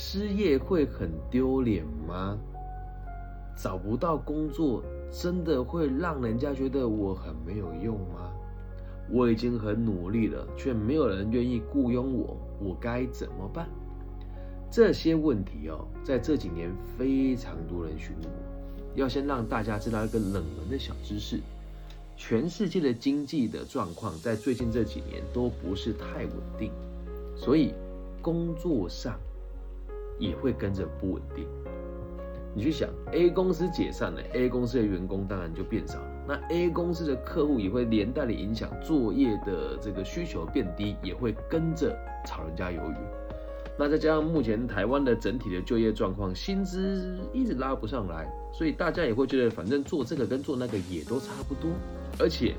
失业会很丢脸吗？找不到工作真的会让人家觉得我很没有用吗？我已经很努力了，却没有人愿意雇佣我，我该怎么办？这些问题在这几年非常多人询问我。要先让大家知道一个冷门的小知识，全世界的经济的状况在最近这几年都不是太稳定，所以工作上也会跟着不稳定。你去想 A 公司解散了， A 公司的员工当然就变少了，那 A 公司的客户也会连带的影响，作业的这个需求变低，也会跟着炒人家鱿鱼。那再加上目前台湾的整体的就业状况，薪资一直拉不上来，所以大家也会觉得反正做这个跟做那个也都差不多。而且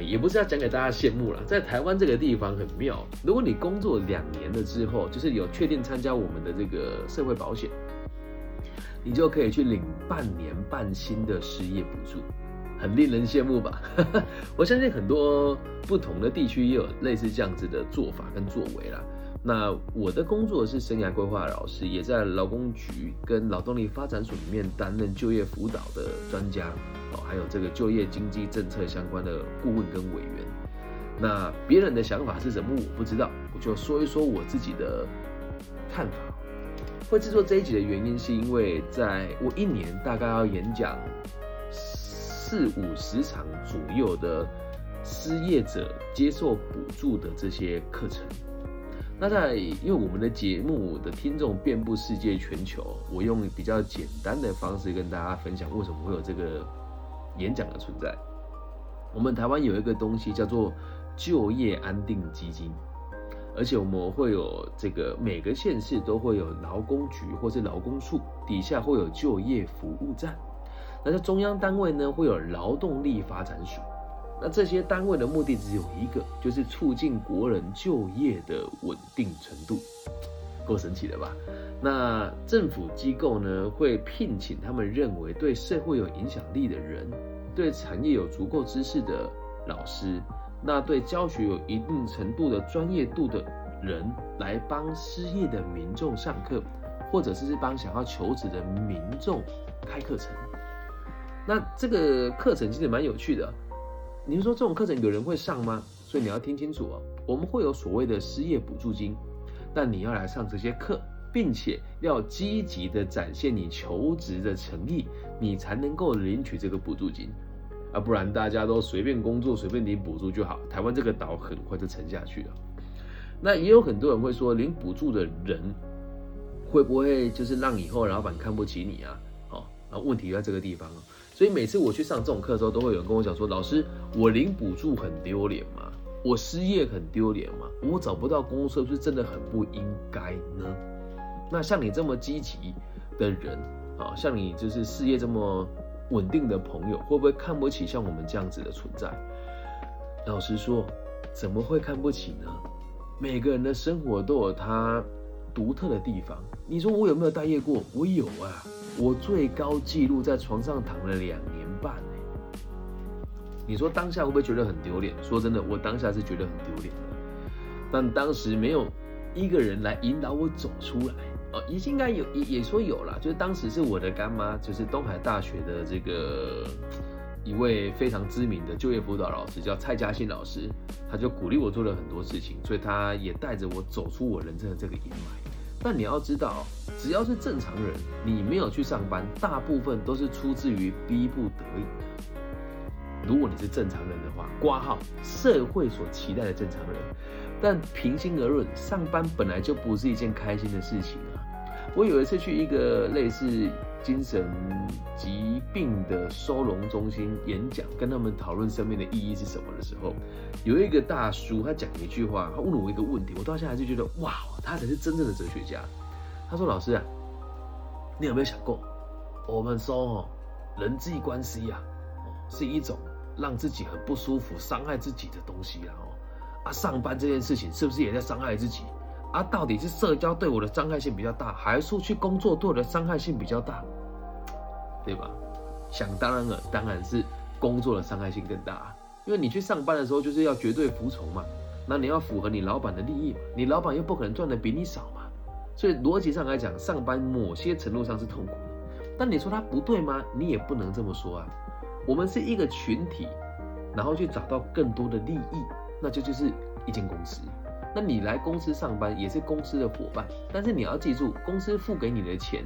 也不是要讲给大家羡慕啦，在台湾这个地方很妙，如果你工作2年了之后，就是有确定参加我们的这个社会保险，你就可以去领半年半薪的失业补助，很令人羡慕吧？我相信很多不同的地区也有类似这样子的做法跟作为啦。那我的工作是生涯规划老师，也在劳工局跟劳动力发展署里面担任就业辅导的专家，还有这个就业经济政策相关的顾问跟委员。那别人的想法是什么我不知道，我就说一说我自己的看法。会制作这一集的原因是因为在我1年大概要演讲40-50场左右的失业者接受补助的这些课程。那因为我们的节目的听众遍布世界全球，我用比较简单的方式跟大家分享为什么会有这个演讲的存在。我们台湾有一个东西叫做就业安定基金，而且我们会有这个每个县市都会有劳工局或是劳工处，底下会有就业服务站。那在中央单位呢，会有劳动力发展署。那这些单位的目的只有一个，就是促进国人就业的稳定程度，够神奇的吧？那政府机构呢，会聘请他们认为对社会有影响力的人，对产业有足够知识的老师，那对教学有一定程度的专业度的人来帮失业的民众上课，或者是帮想要求职的民众开课程。那这个课程其实蛮有趣的，你说这种课程有人会上吗？所以你要听清楚，我们会有所谓的失业补助金，但你要来上这些课，并且要积极的展现你求职的诚意，你才能够领取这个补助金。不然大家都随便工作随便领补助就好，台湾这个岛很快就沉下去了。那也有很多人会说，领补助的人会不会就是让以后老板看不起你啊？问题就在这个地方。所以每次我去上这种课的时候，都会有人跟我讲说，老师，我领补助很丢脸吗？我失业很丢脸吗？我找不到工作是不是真的很不应该呢？那像你这么积极的人，像你就是事业这么稳定的朋友，会不会看不起像我们这样子的存在？老实说，怎么会看不起呢？每个人的生活都有他独特的地方。你说我有没有待业过？我有啊，我最高纪录在床上躺了2年半。你说当下会不会觉得很丢脸？说真的，我当下是觉得很丢脸的，但当时没有一个人来引导我走出来。应该有，也说有啦，就是当时是我的干妈，就是东海大学的这个一位非常知名的就业辅导老师，叫蔡嘉欣老师，他就鼓励我做了很多事情，所以他也带着我走出我人生的这个阴霾。但你要知道，只要是正常人，你没有去上班，大部分都是出自于逼不得已。如果你是正常人的话，括号社会所期待的正常人。但平心而论，上班本来就不是一件开心的事情啊。我有一次去一个类似精神疾病的收容中心演讲，跟他们讨论生命的意义是什么的时候，有一个大叔他讲一句话，他问我一个问题，我到现在就觉得哇，他才是真正的哲学家。他说：“老师啊，你有没有想过，我们说人际关系啊，是一种让自己很不舒服、伤害自己的东西啊。上班这件事情是不是也在伤害自己？到底是社交对我的伤害性比较大，还是出去工作对我的伤害性比较大？对吧？想当然了，当然是工作的伤害性更大，因为你去上班的时候就是要绝对服从嘛，那你要符合你老板的利益嘛，你老板又不可能赚的比你少嘛，所以逻辑上来讲，上班某些程度上是痛苦的。但你说它不对吗？你也不能这么说啊。我们是一个群体，然后去找到更多的利益，那就是一间公司。那你来公司上班也是公司的伙伴，但是你要记住，公司付给你的钱，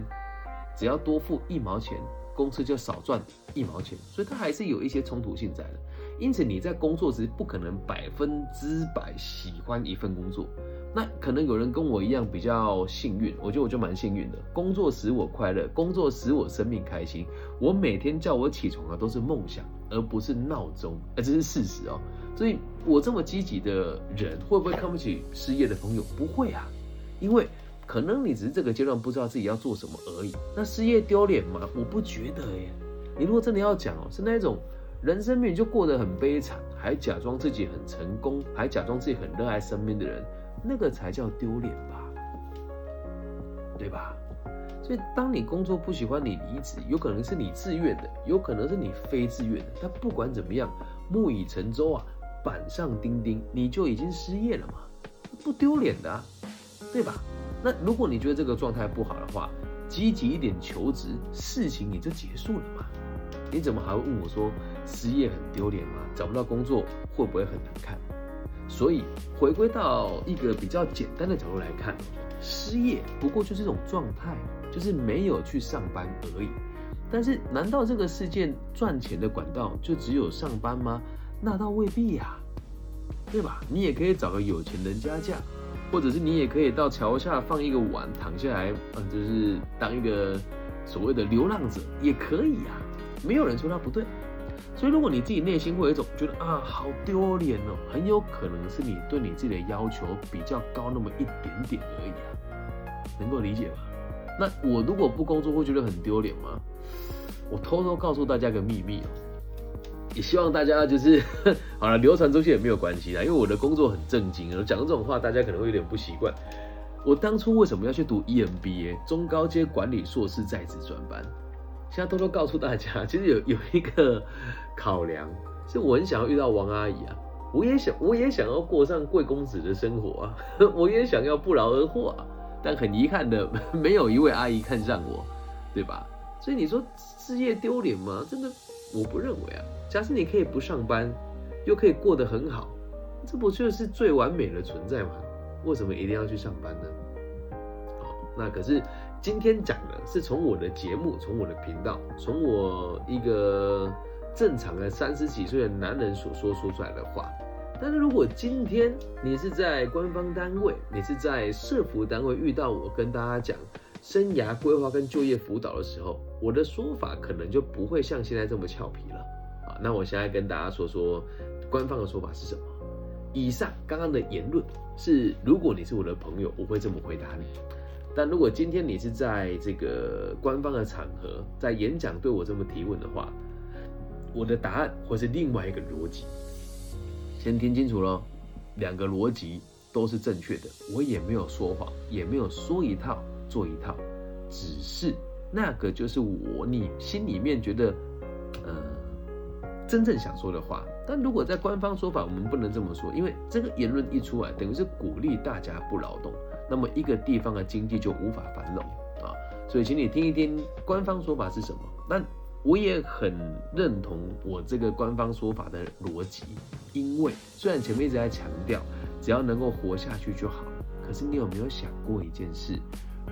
只要多付1毛钱，公司就少赚1毛钱，所以它还是有一些冲突性在的。因此你在工作时不可能100%喜欢一份工作。那可能有人跟我一样比较幸运，我觉得我就蛮幸运的，工作使我快乐，工作使我生命开心，我每天叫我起床的都是梦想，而不是闹钟，而这是事实哦。所以我这么积极的人，会不会看不起失业的朋友？不会啊，因为可能你只是这个阶段不知道自己要做什么而已。那失业丢脸吗？我不觉得耶。你如果真的要讲哦，是那种人生命就过得很悲惨，还假装自己很成功，还假装自己很热爱身边的人，那个才叫丢脸吧，对吧？所以当你工作不喜欢你离职，有可能是你自愿的，有可能是你非自愿的，但不管怎么样，木已成舟啊，板上钉钉，你就已经失业了嘛，不丢脸的啊，对吧？那如果你觉得这个状态不好的话，积极一点求职，事情也就结束了嘛。你怎么还会问我说失业很丢脸吗？找不到工作会不会很难看？所以回归到一个比较简单的角度来看，失业不过就是一种状态，就是没有去上班而已。但是难道这个世界赚钱的管道就只有上班吗？那倒未必啊，对吧？你也可以找个有钱人家嫁，或者是你也可以到桥下放一个碗，躺下来，就是当一个所谓的流浪者也可以啊，没有人说他不对。所以如果你自己内心会有一种觉得啊好丢脸哦，很有可能是你对你自己的要求比较高那么一点点而已啊，能够理解吧？那我如果不工作会觉得很丢脸吗？我偷偷告诉大家个秘密哦，也希望大家就是好了，流传出去也没有关系啦，因为我的工作很正经，讲这种话大家可能会有点不习惯。我当初为什么要去读 EMBA 中高阶管理硕士在职专班？现在偷偷告诉大家，其实有一个考量，是我很想要遇到王阿姨啊，我也想要过上贵公子的生活啊，我也想要不劳而获啊，但很遗憾的，没有一位阿姨看上我，对吧？所以你说事业丢脸吗？真的我不认为啊。假设你可以不上班，又可以过得很好，这不就是最完美的存在吗？为什么一定要去上班呢？好，那可是。今天讲的是从我的节目，从我的频道，从我一个正常的30几岁的男人所说出来的话。但是如果今天你是在官方单位，你是在社服单位遇到我跟大家讲生涯规划跟就业辅导的时候，我的说法可能就不会像现在这么俏皮了。好，那我现在跟大家说官方的说法是什么。以上刚刚的言论是如果你是我的朋友，我会这么回答你。但如果今天你是在这个官方的场合，在演讲对我这么提问的话，我的答案会是另外一个逻辑。先听清楚咯，两个逻辑都是正确的，我也没有说谎，也没有说一套做一套，只是那个就是你心里面觉得真正想说的话。但如果在官方说法，我们不能这么说，因为这个言论一出来，等于是鼓励大家不劳动，那么一个地方的经济就无法繁荣啊。所以请你听一听官方说法是什么。那我也很认同我这个官方说法的逻辑，因为虽然前面一直在强调只要能够活下去就好，可是你有没有想过一件事？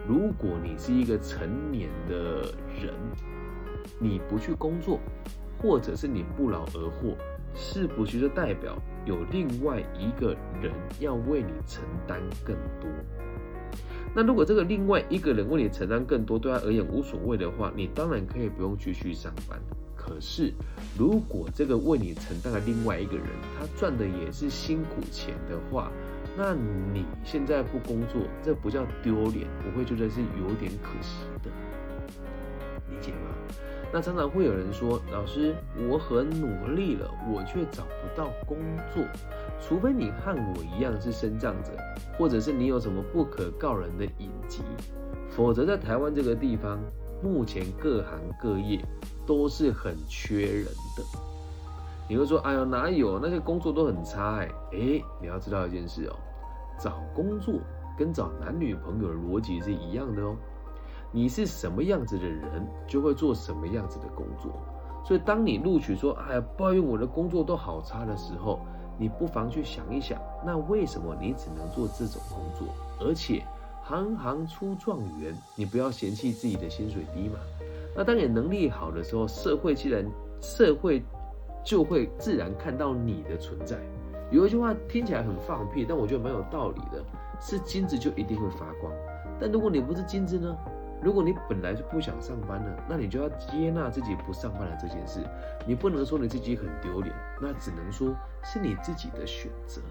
如果你是一个成年的人，你不去工作，或者是你不劳而获，是不是就代表有另外一个人要为你承担更多？那如果这个另外一个人为你承担更多，对他而言无所谓的话，你当然可以不用继续上班。可是如果这个为你承担的另外一个人，他赚的也是辛苦钱的话，那你现在不工作，这不叫丢脸，我会觉得是有点可惜的，理解吗？那常常会有人说，老师，我很努力了，我却找不到工作。除非你和我一样是身障者，或者是你有什么不可告人的隐疾，否则在台湾这个地方，目前各行各业都是很缺人的。你会说，哎呦，哪有，那些工作都很差。你要知道一件事哦，找工作跟找男女朋友的逻辑是一样的哦。你是什么样子的人，就会做什么样子的工作。所以当你录取说抱怨我的工作都好差的时候，你不妨去想一想，那为什么你只能做这种工作？而且行行出状元，你不要嫌弃自己的薪水低嘛。那当你能力好的时候，社会就会自然看到你的存在。有一句话听起来很放屁，但我觉得蛮有道理的，是金子就一定会发光。但如果你不是金子呢？如果你本来就不想上班了，那你就要接纳自己不上班的这件事。你不能说你自己很丢脸，那只能说是你自己的选择。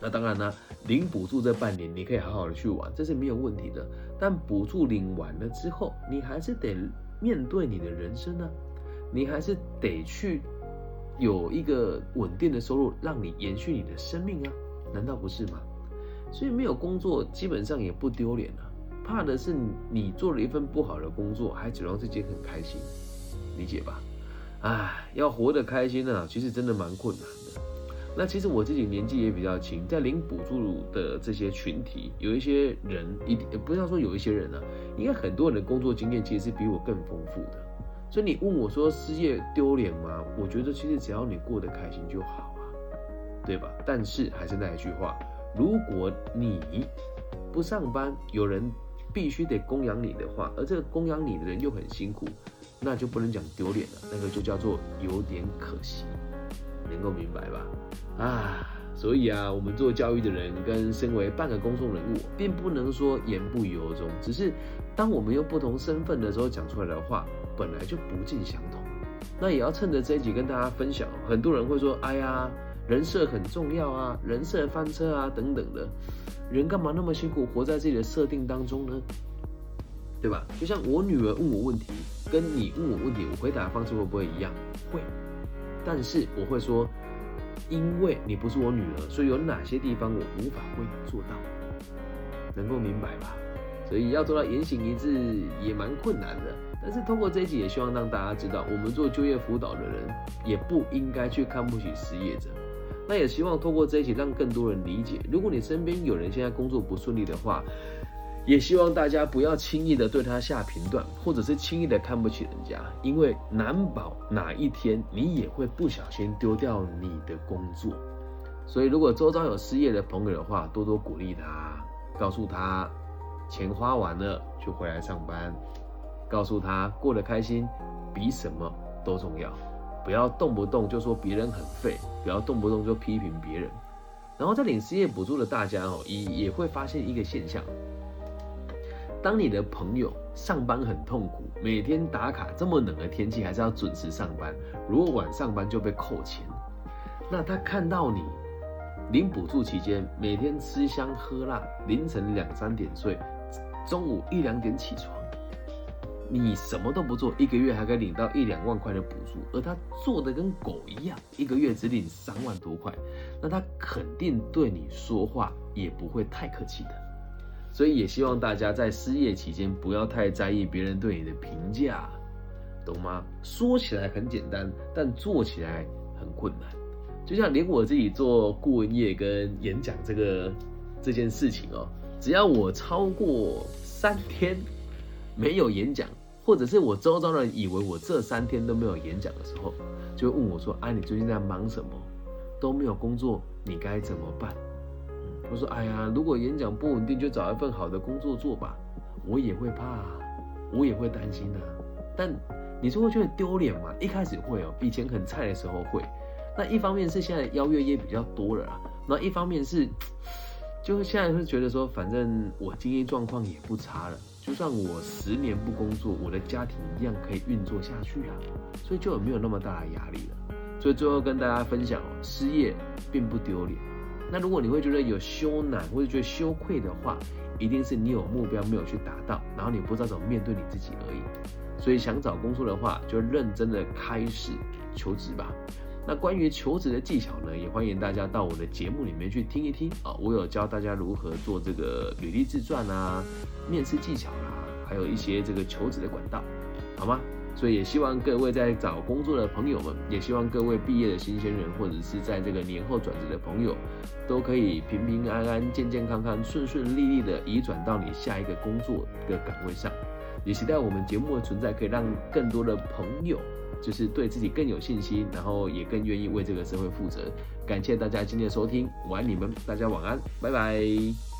那当然啦，领补助这半年你可以好好的去玩，这是没有问题的。但补助领完了之后，你还是得面对你的人生啊，你还是得去有一个稳定的收入，让你延续你的生命啊，难道不是吗？所以没有工作基本上也不丢脸啊。怕的是你做了一份不好的工作，还只让自己很开心，理解吧？要活得开心啊，其实真的蛮困难的。那其实我自己年纪也比较轻，在领补助的这些群体，有一些人，不要说有一些人啊，应该很多人的工作经验其实是比我更丰富的。所以你问我说失业丢脸吗？我觉得其实只要你过得开心就好啊，对吧？但是还是那一句话，如果你不上班，有人必须得供养你的话，而这个供养你的人又很辛苦，那就不能讲丢脸了，那个就叫做有点可惜，能够明白吧？所以啊，我们做教育的人跟身为半个公众人物，并不能说言不由衷，只是当我们用不同身份的时候讲出来的话，本来就不尽相同。那也要趁着这一集跟大家分享。很多人会说，人设很重要啊，人设翻车啊，等等的。人干嘛那么辛苦活在自己的设定当中呢？对吧？就像我女儿问我问题，跟你问我问题，我回答的方式会不会一样？会。但是我会说，因为你不是我女儿，所以有哪些地方我无法为你做到，能够明白吧？所以要做到言行一致也蛮困难的。但是通过这一集，也希望让大家知道，我们做就业辅导的人，也不应该去看不起失业者。那也希望透过这一集让更多人理解，如果你身边有人现在工作不顺利的话，也希望大家不要轻易的对他下评断，或者是轻易的看不起人家，因为难保哪一天你也会不小心丢掉你的工作。所以如果周遭有失业的朋友的话，多多鼓励他，告诉他钱花完了就回来上班，告诉他过得开心比什么都重要。不要动不动就说别人很废，不要动不动就批评别人。然后在领失业补助的大家也会发现一个现象，当你的朋友上班很痛苦，每天打卡，这么冷的天气还是要准时上班，如果晚上班就被扣钱。那他看到你领补助期间每天吃香喝辣，凌晨2-3点睡，中午1-2点起床，你什么都不做，一个月还可以领到1-2万块的补助，而他做的跟狗一样，一个月只领3万多块，那他肯定对你说话也不会太客气的。所以也希望大家在失业期间不要太在意别人对你的评价，懂吗？说起来很简单，但做起来很困难。就像连我自己做顾问业跟演讲这件事情只要我超过3天没有演讲，或者是我周遭的人以为我这3天都没有演讲的时候，就会问我说你最近在忙什么，都没有工作，你该怎么办？我说如果演讲不稳定，就找一份好的工作做吧。我也会怕，我也会担心但你说会觉得丢脸吗？一开始会以前很菜的时候会。那一方面是现在邀约也比较多了啦，然后一方面是就现在会觉得说，反正我经济状况也不差了，就算我10年不工作，我的家庭一样可以运作下去啊，所以就没有那么大的压力了。所以最后跟大家分享，失业并不丢脸。那如果你会觉得有羞赧或者觉得羞愧的话，一定是你有目标没有去达到，然后你不知道怎么面对你自己而已。所以想找工作的话，就认真的开始求职吧。那关于求职的技巧呢，也欢迎大家到我的节目里面去听一听我有教大家如何做这个履历自传面试技巧还有一些这个求职的管道，好吗？所以也希望各位在找工作的朋友们，也希望各位毕业的新鲜人，或者是在这个年后转职的朋友，都可以平平安安、健健康康、顺顺利利的移转到你下一个工作的岗位上。也期待我们节目的存在，可以让更多的朋友就是对自己更有信心，然后也更愿意为这个社会负责。感谢大家今天的收听，我爱你们，大家晚安，拜拜。